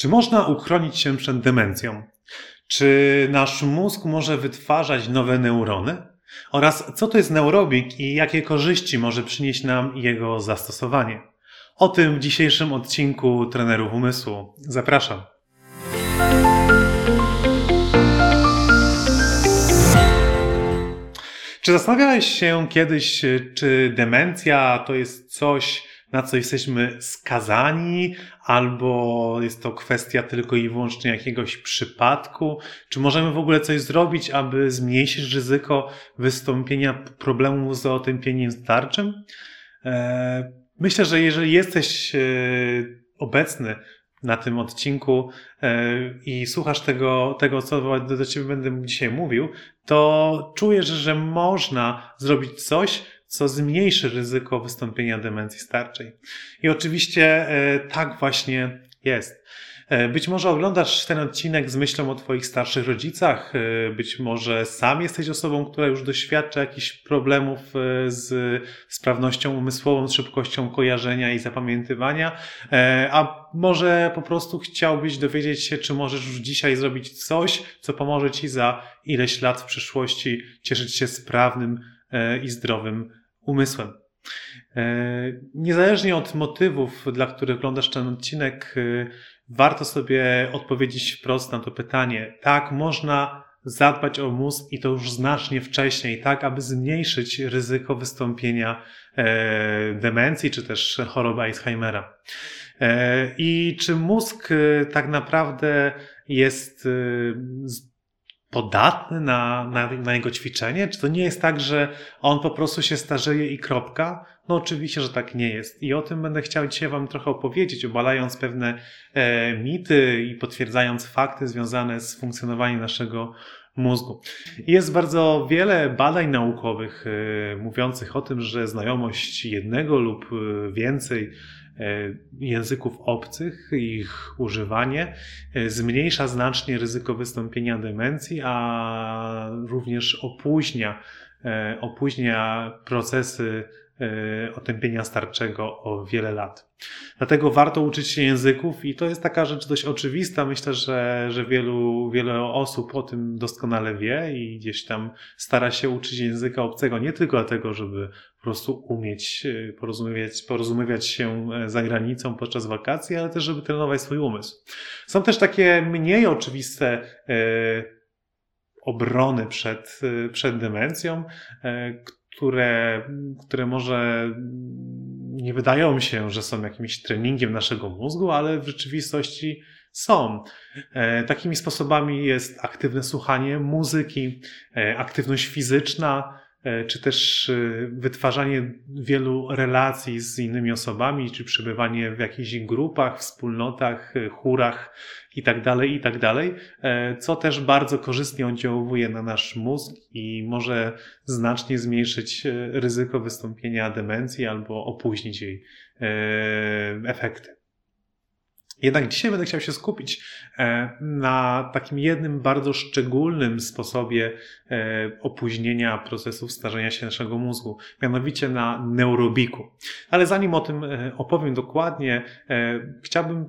Czy można uchronić się przed demencją? Czy nasz mózg może wytwarzać nowe neurony? Oraz co to jest neurobik i jakie korzyści może przynieść nam jego zastosowanie? O tym w dzisiejszym odcinku Trenerów Umysłu. Zapraszam. Czy zastanawiałeś się kiedyś, czy demencja to jest coś, na co jesteśmy skazani, albo jest to kwestia tylko i wyłącznie jakiegoś przypadku? Czy możemy w ogóle coś zrobić, aby zmniejszyć ryzyko wystąpienia problemu z otępieniem starczym? Myślę, że jeżeli jesteś obecny na tym odcinku i słuchasz tego, co do ciebie będę dzisiaj mówił, to czujesz, że można zrobić coś, co zmniejszy ryzyko wystąpienia demencji starczej. I oczywiście tak właśnie jest. Być może oglądasz ten odcinek z myślą o twoich starszych rodzicach, być może sam jesteś osobą, która już doświadcza jakichś problemów z sprawnością umysłową, z szybkością kojarzenia i zapamiętywania, a może po prostu chciałbyś dowiedzieć się, czy możesz już dzisiaj zrobić coś, co pomoże ci za ileś lat w przyszłości cieszyć się sprawnym i zdrowym umysłem. Niezależnie od motywów, dla których oglądasz ten odcinek, warto sobie odpowiedzieć wprost na to pytanie. Tak, można zadbać o mózg i to już znacznie wcześniej, tak, aby zmniejszyć ryzyko wystąpienia demencji czy też choroby Alzheimera. I czy mózg tak naprawdę jest podatny na jego ćwiczenie? Czy to nie jest tak, że on po prostu się starzeje i kropka? No oczywiście, że tak nie jest. I o tym będę chciał dzisiaj wam trochę opowiedzieć, obalając pewne mity i potwierdzając fakty związane z funkcjonowaniem naszego mózgu. Jest bardzo wiele badań naukowych mówiących o tym, że znajomość jednego lub więcej języków obcych, ich używanie zmniejsza znacznie ryzyko wystąpienia demencji, a również opóźnia procesy otępienia starczego o wiele lat. Dlatego warto uczyć się języków i to jest taka rzecz dość oczywista. Myślę, że wiele osób o tym doskonale wie i gdzieś tam stara się uczyć języka obcego nie tylko dlatego, żeby po prostu umieć porozumiewać się za granicą podczas wakacji, ale też, żeby trenować swój umysł. Są też takie mniej oczywiste obrony przed demencją, które może nie wydają się, że są jakimś treningiem naszego mózgu, ale w rzeczywistości są. Takimi sposobami jest aktywne słuchanie muzyki, aktywność fizyczna, czy też wytwarzanie wielu relacji z innymi osobami, czy przebywanie w jakichś grupach, wspólnotach, chórach itd., co też bardzo korzystnie oddziałuje na nasz mózg i może znacznie zmniejszyć ryzyko wystąpienia demencji albo opóźnić jej efekty. Jednak dzisiaj będę chciał się skupić na takim jednym bardzo szczególnym sposobie opóźnienia procesów starzenia się naszego mózgu, mianowicie na neurobiku. Ale zanim o tym opowiem dokładnie, chciałbym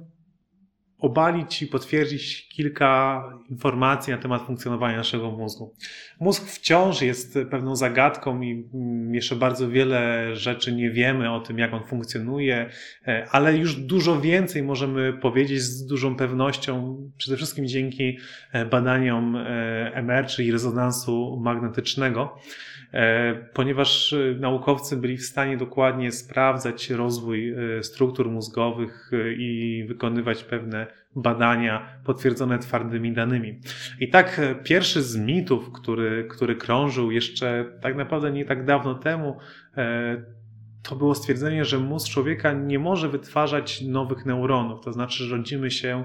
obalić i potwierdzić kilka informacji na temat funkcjonowania naszego mózgu. Mózg wciąż jest pewną zagadką i jeszcze bardzo wiele rzeczy nie wiemy o tym, jak on funkcjonuje, ale już dużo więcej możemy powiedzieć z dużą pewnością, przede wszystkim dzięki badaniom MR, czyli rezonansu magnetycznego, ponieważ naukowcy byli w stanie dokładnie sprawdzać rozwój struktur mózgowych i wykonywać pewne badania potwierdzone twardymi danymi. I tak pierwszy z mitów, który krążył jeszcze tak naprawdę nie tak dawno temu, to było stwierdzenie, że mózg człowieka nie może wytwarzać nowych neuronów. To znaczy, że rodzimy się,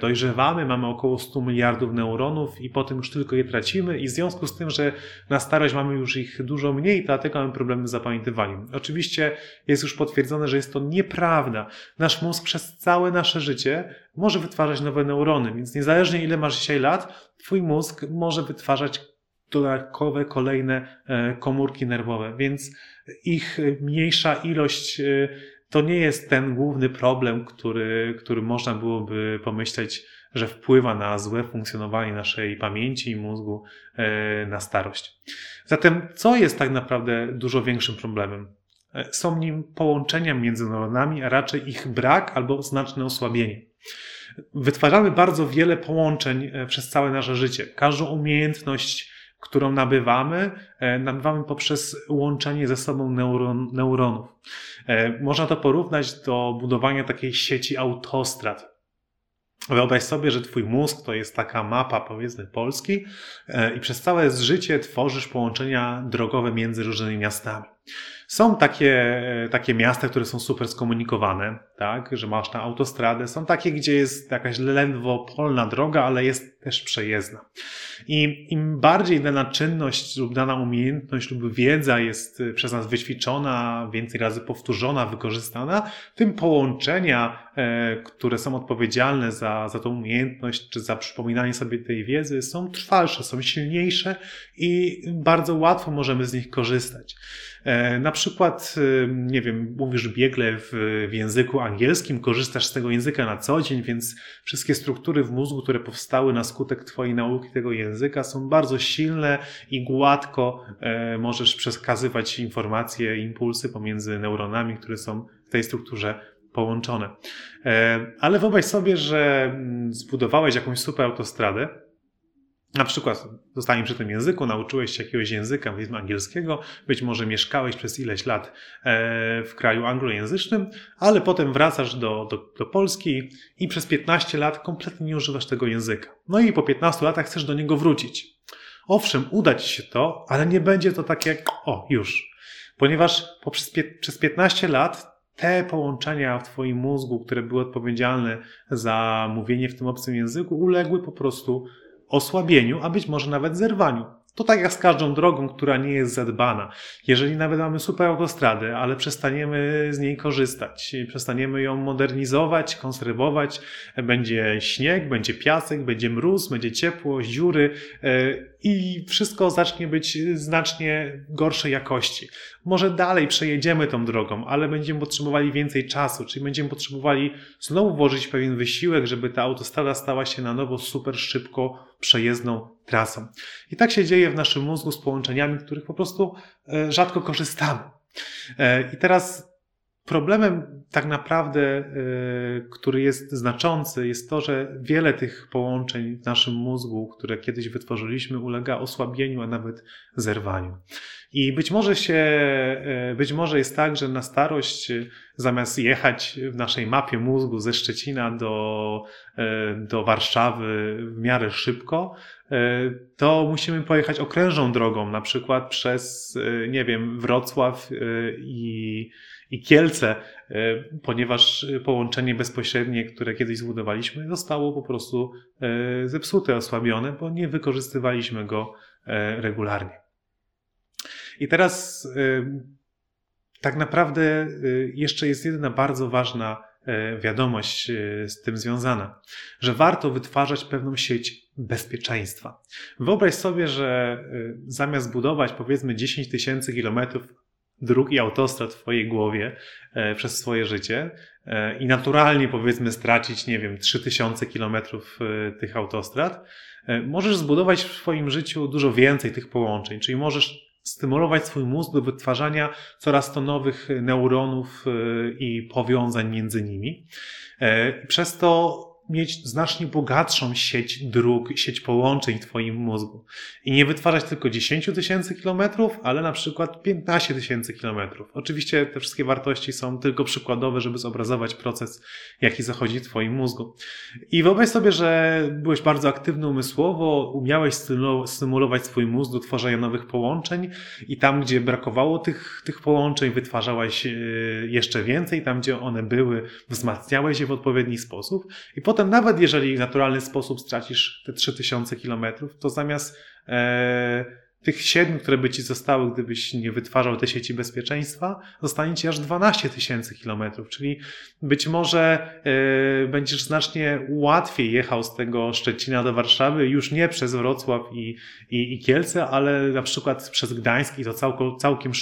dojrzewamy, mamy około 100 miliardów neuronów i potem już tylko je tracimy i w związku z tym, że na starość mamy już ich dużo mniej, dlatego mamy problemy z zapamiętywaniem. Oczywiście jest już potwierdzone, że jest to nieprawda. Nasz mózg przez całe nasze życie może wytwarzać nowe neurony, więc niezależnie ile masz dzisiaj lat, twój mózg może wytwarzać dodatkowe, kolejne komórki nerwowe, więc ich mniejsza ilość to nie jest ten główny problem, który można byłoby pomyśleć, że wpływa na złe funkcjonowanie naszej pamięci i mózgu na starość. Zatem co jest tak naprawdę dużo większym problemem? Są nim połączenia między neuronami, a raczej ich brak albo znaczne osłabienie. Wytwarzamy bardzo wiele połączeń przez całe nasze życie. Każdą umiejętność, którą nabywamy poprzez łączenie ze sobą neuronów. Można to porównać do budowania takiej sieci autostrad. Wyobraź sobie, że twój mózg to jest taka mapa, powiedzmy, Polski i przez całe życie tworzysz połączenia drogowe między różnymi miastami. Są takie miasta, które są super skomunikowane, tak, że masz na autostradę. Są takie, gdzie jest jakaś ledwo polna droga, ale jest też przejezdna. I im bardziej dana czynność lub dana umiejętność lub wiedza jest przez nas wyćwiczona, więcej razy powtórzona, wykorzystana, tym połączenia, które są odpowiedzialne za tą umiejętność czy za przypominanie sobie tej wiedzy, są trwalsze, są silniejsze i bardzo łatwo możemy z nich korzystać. Na przykład, nie wiem, mówisz biegle w języku angielskim, korzystasz z tego języka na co dzień, więc wszystkie struktury w mózgu, które powstały na skutek twojej nauki tego języka, są bardzo silne i gładko możesz przekazywać informacje, impulsy pomiędzy neuronami, które są w tej strukturze połączone. Ale wyobraź sobie, że zbudowałeś jakąś super autostradę. Na przykład zostanie przy tym języku, nauczyłeś się jakiegoś języka, powiedzmy angielskiego, być może mieszkałeś przez ileś lat w kraju anglojęzycznym, ale potem wracasz do Polski i przez 15 lat kompletnie nie używasz tego języka. No i po 15 latach chcesz do niego wrócić. Owszem, uda ci się to, ale nie będzie to tak jak już. Ponieważ przez 15 lat te połączenia w twoim mózgu, które były odpowiedzialne za mówienie w tym obcym języku, uległy po prostu osłabieniu, a być może nawet zerwaniu. To tak jak z każdą drogą, która nie jest zadbana. Jeżeli nawet mamy super autostradę, ale przestaniemy z niej korzystać, przestaniemy ją modernizować, konserwować, będzie śnieg, będzie piasek, będzie mróz, będzie ciepło, dziury i wszystko zacznie być znacznie gorszej jakości. Może dalej przejedziemy tą drogą, ale będziemy potrzebowali więcej czasu, czyli będziemy potrzebowali znowu włożyć pewien wysiłek, żeby ta autostrada stała się na nowo super szybko przejezdną trasą. I tak się dzieje w naszym mózgu z połączeniami, których po prostu rzadko korzystamy. I teraz problemem tak naprawdę, który jest znaczący, jest to, że wiele tych połączeń w naszym mózgu, które kiedyś wytworzyliśmy, ulega osłabieniu, a nawet zerwaniu. I być może jest tak, że na starość zamiast jechać w naszej mapie mózgu ze Szczecina do Warszawy w miarę szybko, to musimy pojechać okrężną drogą, na przykład przez, nie wiem, Wrocław i Kielce, ponieważ połączenie bezpośrednie, które kiedyś zbudowaliśmy, zostało po prostu zepsute, osłabione, bo nie wykorzystywaliśmy go regularnie. I teraz tak naprawdę jeszcze jest jedna bardzo ważna wiadomość z tym związana, że warto wytwarzać pewną sieć bezpieczeństwa. Wyobraź sobie, że zamiast budować powiedzmy 10 tysięcy kilometrów dróg i autostrad w twojej głowie przez swoje życie i naturalnie powiedzmy stracić, nie wiem, 3000 kilometrów tych autostrad, możesz zbudować w swoim życiu dużo więcej tych połączeń, czyli możesz stymulować swój mózg do wytwarzania coraz to nowych neuronów i powiązań między nimi. Przez to mieć znacznie bogatszą sieć dróg, sieć połączeń w twoim mózgu. I nie wytwarzać tylko 10 tysięcy kilometrów, ale na przykład 15 tysięcy kilometrów. Oczywiście te wszystkie wartości są tylko przykładowe, żeby zobrazować proces, jaki zachodzi w twoim mózgu. I wyobraź sobie, że byłeś bardzo aktywny umysłowo, umiałeś stymulować swój mózg do tworzenia nowych połączeń i tam, gdzie brakowało tych połączeń, wytwarzałeś jeszcze więcej, tam, gdzie one były, wzmacniałeś je w odpowiedni sposób. I potem nawet jeżeli w naturalny sposób stracisz te 3000 kilometrów, to zamiast Tych 7, które by ci zostały, gdybyś nie wytwarzał tej sieci bezpieczeństwa, zostanie ci aż 12 000 kilometrów, czyli być może będziesz znacznie łatwiej jechał z tego Szczecina do Warszawy, już nie przez Wrocław i Kielce, ale na przykład przez Gdańsk i to całkiem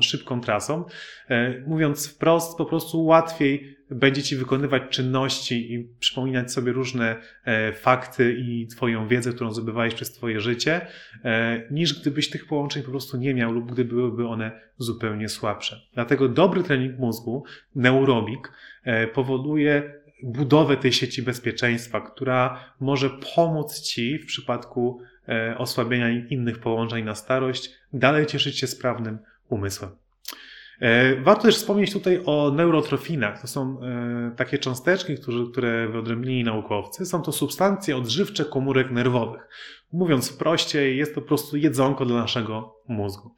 szybką trasą. Mówiąc wprost, po prostu łatwiej będzie ci wykonywać czynności i przypominać sobie różne fakty i twoją wiedzę, którą zdobywałeś przez twoje życie, niż gdybyś tych połączeń po prostu nie miał lub gdy byłyby one zupełnie słabsze. Dlatego dobry trening mózgu, neurobik, powoduje budowę tej sieci bezpieczeństwa, która może pomóc ci w przypadku osłabienia innych połączeń na starość, dalej cieszyć się sprawnym umysłem. Warto też wspomnieć tutaj o neurotrofinach. To są takie cząsteczki, które wyodrębnili naukowcy. Są to substancje odżywcze komórek nerwowych. Mówiąc prościej, jest to po prostu jedzonko dla naszego mózgu.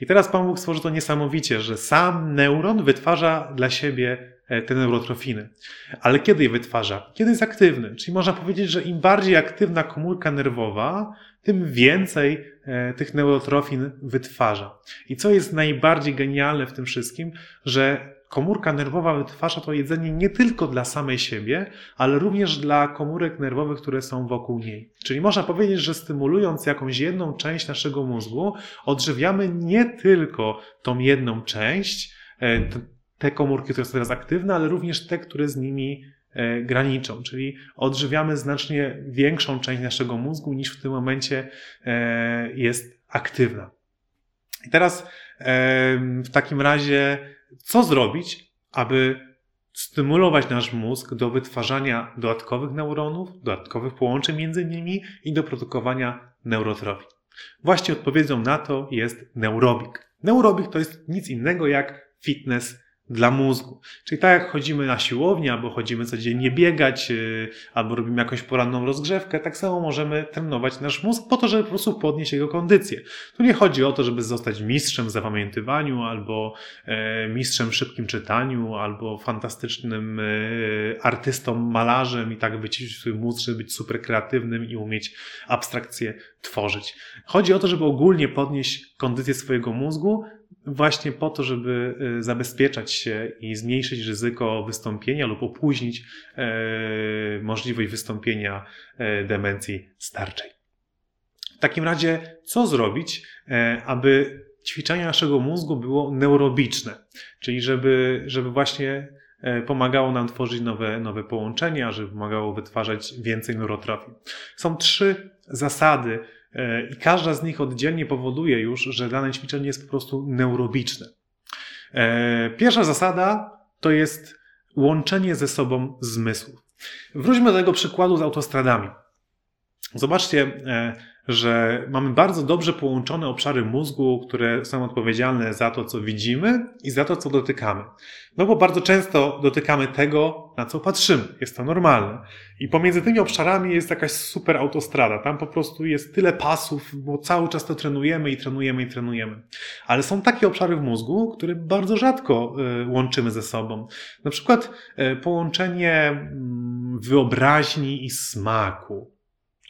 I teraz Pan Bóg stworzył to niesamowicie, że sam neuron wytwarza dla siebie te neurotrofiny. Ale kiedy je wytwarza? Kiedy jest aktywny. Czyli można powiedzieć, że im bardziej aktywna komórka nerwowa, tym więcej tych neurotrofin wytwarza. I co jest najbardziej genialne w tym wszystkim, że komórka nerwowa wytwarza to jedzenie nie tylko dla samej siebie, ale również dla komórek nerwowych, które są wokół niej. Czyli można powiedzieć, że stymulując jakąś jedną część naszego mózgu, odżywiamy nie tylko tą jedną część, te komórki, które są teraz aktywne, ale również te, które z nimi graniczą, czyli odżywiamy znacznie większą część naszego mózgu niż w tym momencie jest aktywna. I teraz w takim razie co zrobić, aby stymulować nasz mózg do wytwarzania dodatkowych neuronów, dodatkowych połączeń między nimi i do produkowania neurotrofin? Właśnie odpowiedzią na to jest neurobik. Neurobik to jest nic innego jak fitness dla mózgu. Czyli tak jak chodzimy na siłownię, albo chodzimy codziennie biegać, albo robimy jakąś poranną rozgrzewkę, tak samo możemy trenować nasz mózg po to, żeby po prostu podnieść jego kondycję. Tu nie chodzi o to, żeby zostać mistrzem w zapamiętywaniu, albo mistrzem w szybkim czytaniu, albo fantastycznym artystą, malarzem i tak wyciszyć swój mózg, żeby być super kreatywnym i umieć abstrakcję tworzyć. Chodzi o to, żeby ogólnie podnieść kondycję swojego mózgu, właśnie po to, żeby zabezpieczać się i zmniejszyć ryzyko wystąpienia lub opóźnić możliwość wystąpienia demencji starczej. W takim razie co zrobić, aby ćwiczenie naszego mózgu było neurobiczne, czyli żeby właśnie pomagało nam tworzyć nowe połączenia, żeby pomagało wytwarzać więcej neurotrofin. Są 3 zasady, i każda z nich oddzielnie powoduje już, że dane ćwiczenie jest po prostu neurobiczne. Pierwsza zasada to jest łączenie ze sobą zmysłów. Wróćmy do tego przykładu z autostradami. Zobaczcie, że mamy bardzo dobrze połączone obszary mózgu, które są odpowiedzialne za to, co widzimy i za to, co dotykamy. No bo bardzo często dotykamy tego, na co patrzymy. Jest to normalne. I pomiędzy tymi obszarami jest jakaś super autostrada. Tam po prostu jest tyle pasów, bo cały czas to trenujemy. Ale są takie obszary w mózgu, które bardzo rzadko łączymy ze sobą. Na przykład połączenie wyobraźni i smaku.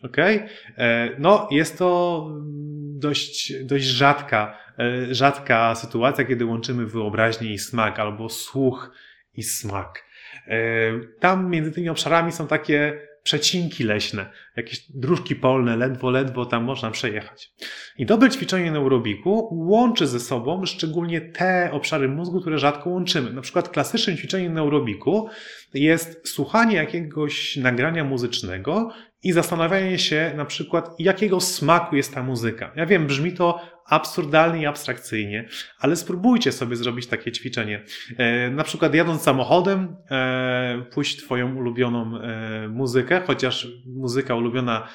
Okay? No, jest to dość rzadka sytuacja, kiedy łączymy wyobraźnię i smak, albo słuch i smak. Tam między tymi obszarami są takie przecinki leśne, jakieś dróżki polne, ledwo tam można przejechać. I dobre ćwiczenie neurobiku łączy ze sobą szczególnie te obszary mózgu, które rzadko łączymy. Na przykład klasycznym ćwiczeniem neurobiku jest słuchanie jakiegoś nagrania muzycznego i zastanawianie się na przykład, jakiego smaku jest ta muzyka. Ja wiem, brzmi to absurdalnie i abstrakcyjnie, ale spróbujcie sobie zrobić takie ćwiczenie. Na przykład jadąc samochodem, puść twoją ulubioną muzykę, chociaż muzyka ulubiona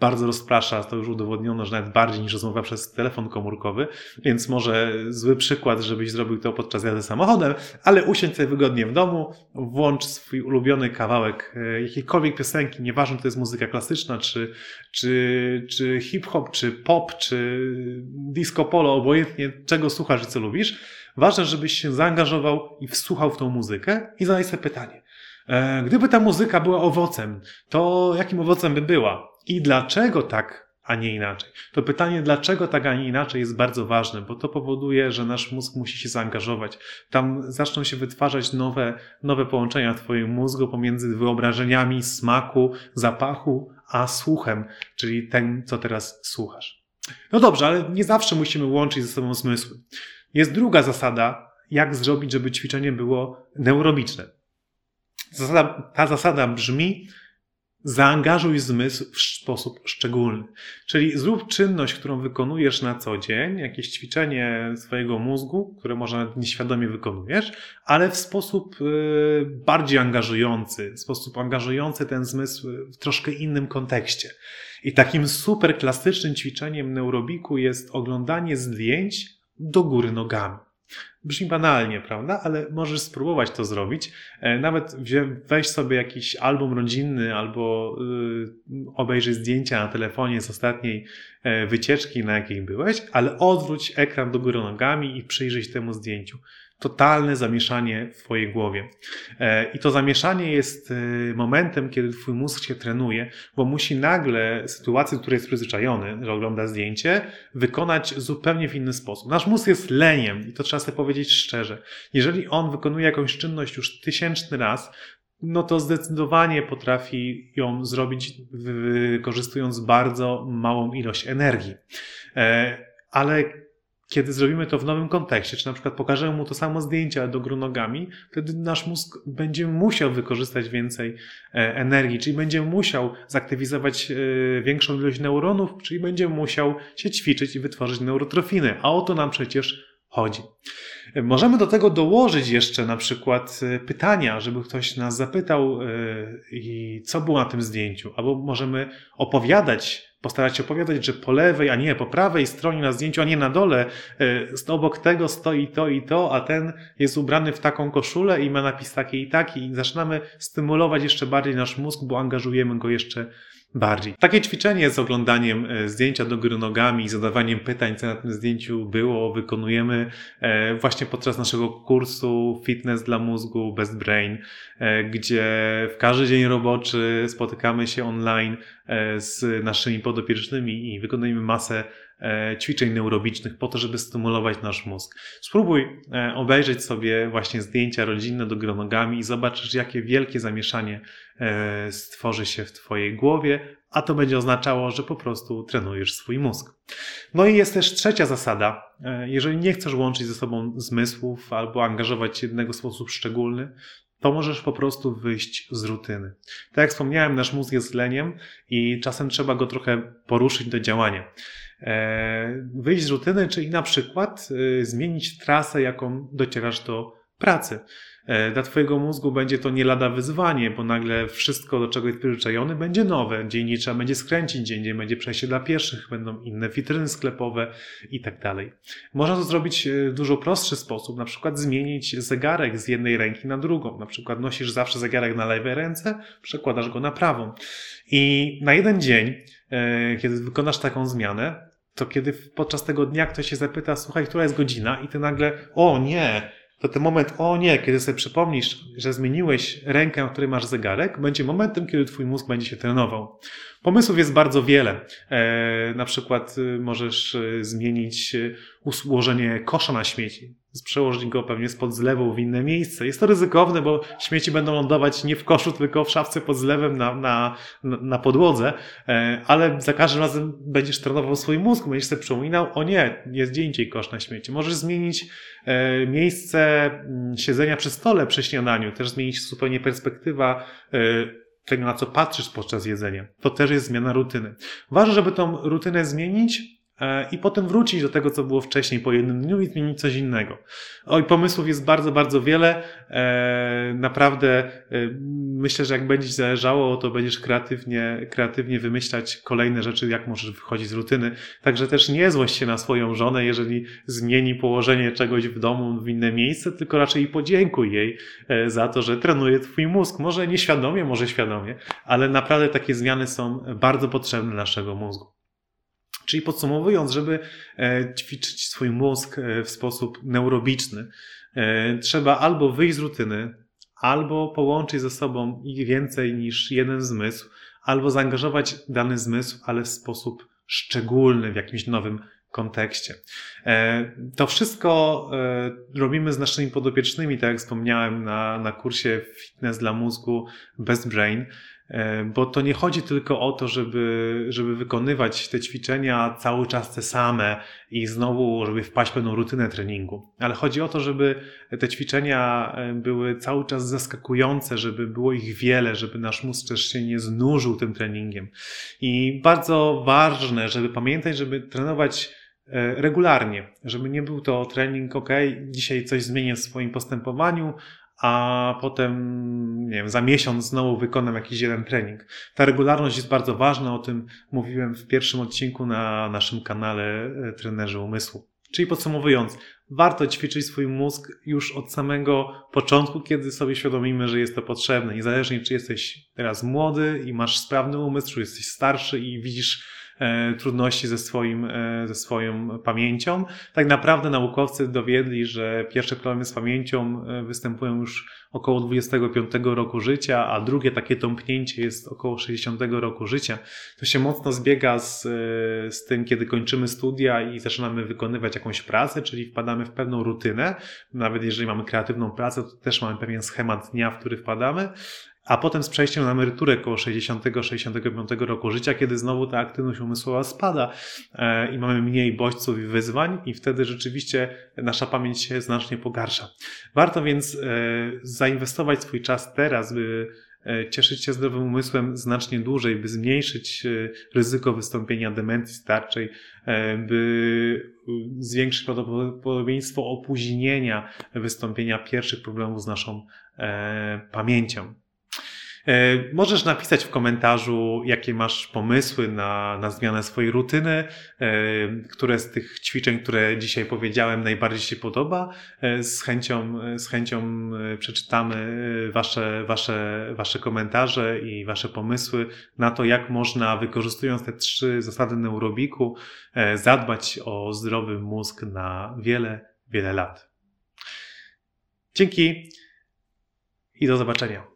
bardzo rozprasza, to już udowodniono, że nawet bardziej niż rozmowa przez telefon komórkowy, więc może zły przykład, żebyś zrobił to podczas jazdy samochodem, ale usiądź sobie wygodnie w domu, włącz swój ulubiony kawałek jakiejkolwiek piosenki, nieważne czy to jest muzyka klasyczna, czy hip-hop, czy pop, czy disco polo, obojętnie czego słuchasz i co lubisz. Ważne, żebyś się zaangażował i wsłuchał w tą muzykę i zadaj sobie pytanie. Gdyby ta muzyka była owocem, to jakim owocem by była? I dlaczego tak a nie inaczej. To pytanie, dlaczego tak, a nie inaczej, jest bardzo ważne, bo to powoduje, że nasz mózg musi się zaangażować. Tam zaczną się wytwarzać nowe połączenia w twoim mózgu pomiędzy wyobrażeniami smaku, zapachu, a słuchem, czyli tym, co teraz słuchasz. No dobrze, ale nie zawsze musimy łączyć ze sobą zmysły. Jest druga zasada, jak zrobić, żeby ćwiczenie było neurobiczne. Ta zasada brzmi: zaangażuj zmysł w sposób szczególny. Czyli zrób czynność, którą wykonujesz na co dzień, jakieś ćwiczenie swojego mózgu, które może nieświadomie wykonujesz, ale w sposób bardziej angażujący, ten zmysł w troszkę innym kontekście. I takim super klasycznym ćwiczeniem neurobiku jest oglądanie zdjęć do góry nogami. Brzmi banalnie, prawda? Ale możesz spróbować to zrobić. Nawet weź sobie jakiś album rodzinny albo obejrzyj zdjęcia na telefonie z ostatniej wycieczki, na jakiej byłeś, ale odwróć ekran do góry nogami i przyjrzyj się temu zdjęciu. Totalne zamieszanie w twojej głowie. I to zamieszanie jest momentem, kiedy twój mózg się trenuje, bo musi nagle sytuację, do której jest przyzwyczajony, że ogląda zdjęcie, wykonać zupełnie w inny sposób. Nasz mózg jest leniem i to trzeba sobie powiedzieć szczerze. Jeżeli on wykonuje jakąś czynność już 1000 raz, no to zdecydowanie potrafi ją zrobić, wykorzystując bardzo małą ilość energii. Ale kiedy zrobimy to w nowym kontekście, czy na przykład pokażemy mu to samo zdjęcie, ale do góry nogami, wtedy nasz mózg będzie musiał wykorzystać więcej energii, czyli będzie musiał zaktywizować większą ilość neuronów, czyli będzie musiał się ćwiczyć i wytworzyć neurotrofiny, a o to nam przecież chodzi. Możemy do tego dołożyć jeszcze na przykład pytania, żeby ktoś nas zapytał, co było na tym zdjęciu, albo możemy postarać się opowiadać, że po lewej, a nie po prawej stronie na zdjęciu, a nie na dole, obok tego stoi to i to, a ten jest ubrany w taką koszulę i ma napis taki i taki, i zaczynamy stymulować jeszcze bardziej nasz mózg, bo angażujemy go jeszcze bardziej. Takie ćwiczenie z oglądaniem zdjęcia do góry nogami i zadawaniem pytań, co na tym zdjęciu było, wykonujemy właśnie podczas naszego kursu Fitness dla Mózgu Best Brain, gdzie w każdy dzień roboczy spotykamy się online z naszymi podopiecznymi i wykonujemy masę ćwiczeń neurobicznych po to, żeby stymulować nasz mózg. Spróbuj obejrzeć sobie właśnie zdjęcia rodzinne do góry nogami i zobaczysz, jakie wielkie zamieszanie stworzy się w twojej głowie, a to będzie oznaczało, że po prostu trenujesz swój mózg. No i jest też trzecia zasada. Jeżeli nie chcesz łączyć ze sobą zmysłów albo angażować się jednego w sposób szczególny, to możesz po prostu wyjść z rutyny. Tak jak wspomniałem, nasz mózg jest leniem i czasem trzeba go trochę poruszyć do działania. Wyjść z rutyny, czyli na przykład zmienić trasę, jaką docierasz do pracy. Dla twojego mózgu będzie to nie lada wyzwanie, bo nagle wszystko, do czego jest przyzwyczajony, będzie nowe. Gdzie indziej trzeba będzie skręcić, gdzie indziej będzie przejście dla pieszych, będą inne witryny sklepowe i tak dalej. Można to zrobić w dużo prostszy sposób, na przykład zmienić zegarek z jednej ręki na drugą. Na przykład nosisz zawsze zegarek na lewej ręce, przekładasz go na prawą. I na jeden dzień, kiedy wykonasz taką zmianę, to kiedy podczas tego dnia ktoś się zapyta, słuchaj, która jest godzina? I ty nagle, kiedy sobie przypomnisz, że zmieniłeś rękę, w której masz zegarek, będzie momentem, kiedy twój mózg będzie się trenował. Pomysłów jest bardzo wiele. Na przykład możesz zmienić ułożenie kosza na śmieci. Przełożyć go pewnie spod zlewą w inne miejsce. Jest to ryzykowne, bo śmieci będą lądować nie w koszu, tylko w szafce pod zlewem na podłodze, ale za każdym razem będziesz trenował swój mózg, będziesz sobie przypominał, jest gdzie indziej kosz na śmieci. Możesz zmienić miejsce siedzenia przy stole przy śniadaniu, też zmienić się zupełnie perspektywa tego, na co patrzysz podczas jedzenia. To też jest zmiana rutyny. Ważne, żeby tą rutynę zmienić, i potem wrócić do tego, co było wcześniej po jednym dniu i zmienić coś innego. Pomysłów jest bardzo, bardzo wiele. Naprawdę myślę, że jak będzie ci zależało, to będziesz kreatywnie wymyślać kolejne rzeczy, jak możesz wychodzić z rutyny. Także też nie złość się na swoją żonę, jeżeli zmieni położenie czegoś w domu w inne miejsce, tylko raczej podziękuj jej za to, że trenuje twój mózg. Może nieświadomie, może świadomie, ale naprawdę takie zmiany są bardzo potrzebne naszego mózgu. Czyli podsumowując, żeby ćwiczyć swój mózg w sposób neurobiczny, trzeba albo wyjść z rutyny, albo połączyć ze sobą więcej niż jeden zmysł, albo zaangażować dany zmysł, ale w sposób szczególny w jakimś nowym kontekście. To wszystko robimy z naszymi podopiecznymi, tak jak wspomniałem na kursie Fitness dla Mózgu Best Brain, bo to nie chodzi tylko o to, żeby wykonywać te ćwiczenia cały czas te same i znowu, żeby wpaść w pewną rutynę treningu, ale chodzi o to, żeby te ćwiczenia były cały czas zaskakujące, żeby było ich wiele, żeby nasz mózg też się nie znużył tym treningiem. I bardzo ważne, żeby pamiętać, żeby trenować regularnie, żeby nie był to trening, ok, dzisiaj coś zmienię w swoim postępowaniu, a potem, nie wiem, za miesiąc znowu wykonam jakiś jeden trening. Ta regularność jest bardzo ważna, o tym mówiłem w pierwszym odcinku na naszym kanale Trenerzy Umysłu. Czyli podsumowując, warto ćwiczyć swój mózg już od samego początku, kiedy sobie świadomimy, że jest to potrzebne. Niezależnie, czy jesteś teraz młody i masz sprawny umysł, czy jesteś starszy i widzisz trudności ze swoją pamięcią. Tak naprawdę naukowcy dowiedli, że pierwsze problemy z pamięcią występują już około 25 roku życia, a drugie takie tąpnięcie jest około 60 roku życia. To się mocno zbiega z tym, kiedy kończymy studia i zaczynamy wykonywać jakąś pracę, czyli wpadamy w pewną rutynę. Nawet jeżeli mamy kreatywną pracę, to też mamy pewien schemat dnia, w który wpadamy. A potem z przejściem na emeryturę koło 60-65 roku życia, kiedy znowu ta aktywność umysłowa spada i mamy mniej bodźców i wyzwań i wtedy rzeczywiście nasza pamięć się znacznie pogarsza. Warto więc zainwestować swój czas teraz, by cieszyć się zdrowym umysłem znacznie dłużej, by zmniejszyć ryzyko wystąpienia demencji starczej, by zwiększyć prawdopodobieństwo opóźnienia wystąpienia pierwszych problemów z naszą pamięcią. Możesz napisać w komentarzu, jakie masz pomysły na zmianę swojej rutyny, które z tych ćwiczeń, które dzisiaj powiedziałem, najbardziej się podoba. Z chęcią przeczytamy wasze komentarze i wasze pomysły na to, jak można, wykorzystując te 3 zasady neurobiku, zadbać o zdrowy mózg na wiele, wiele lat. Dzięki i do zobaczenia.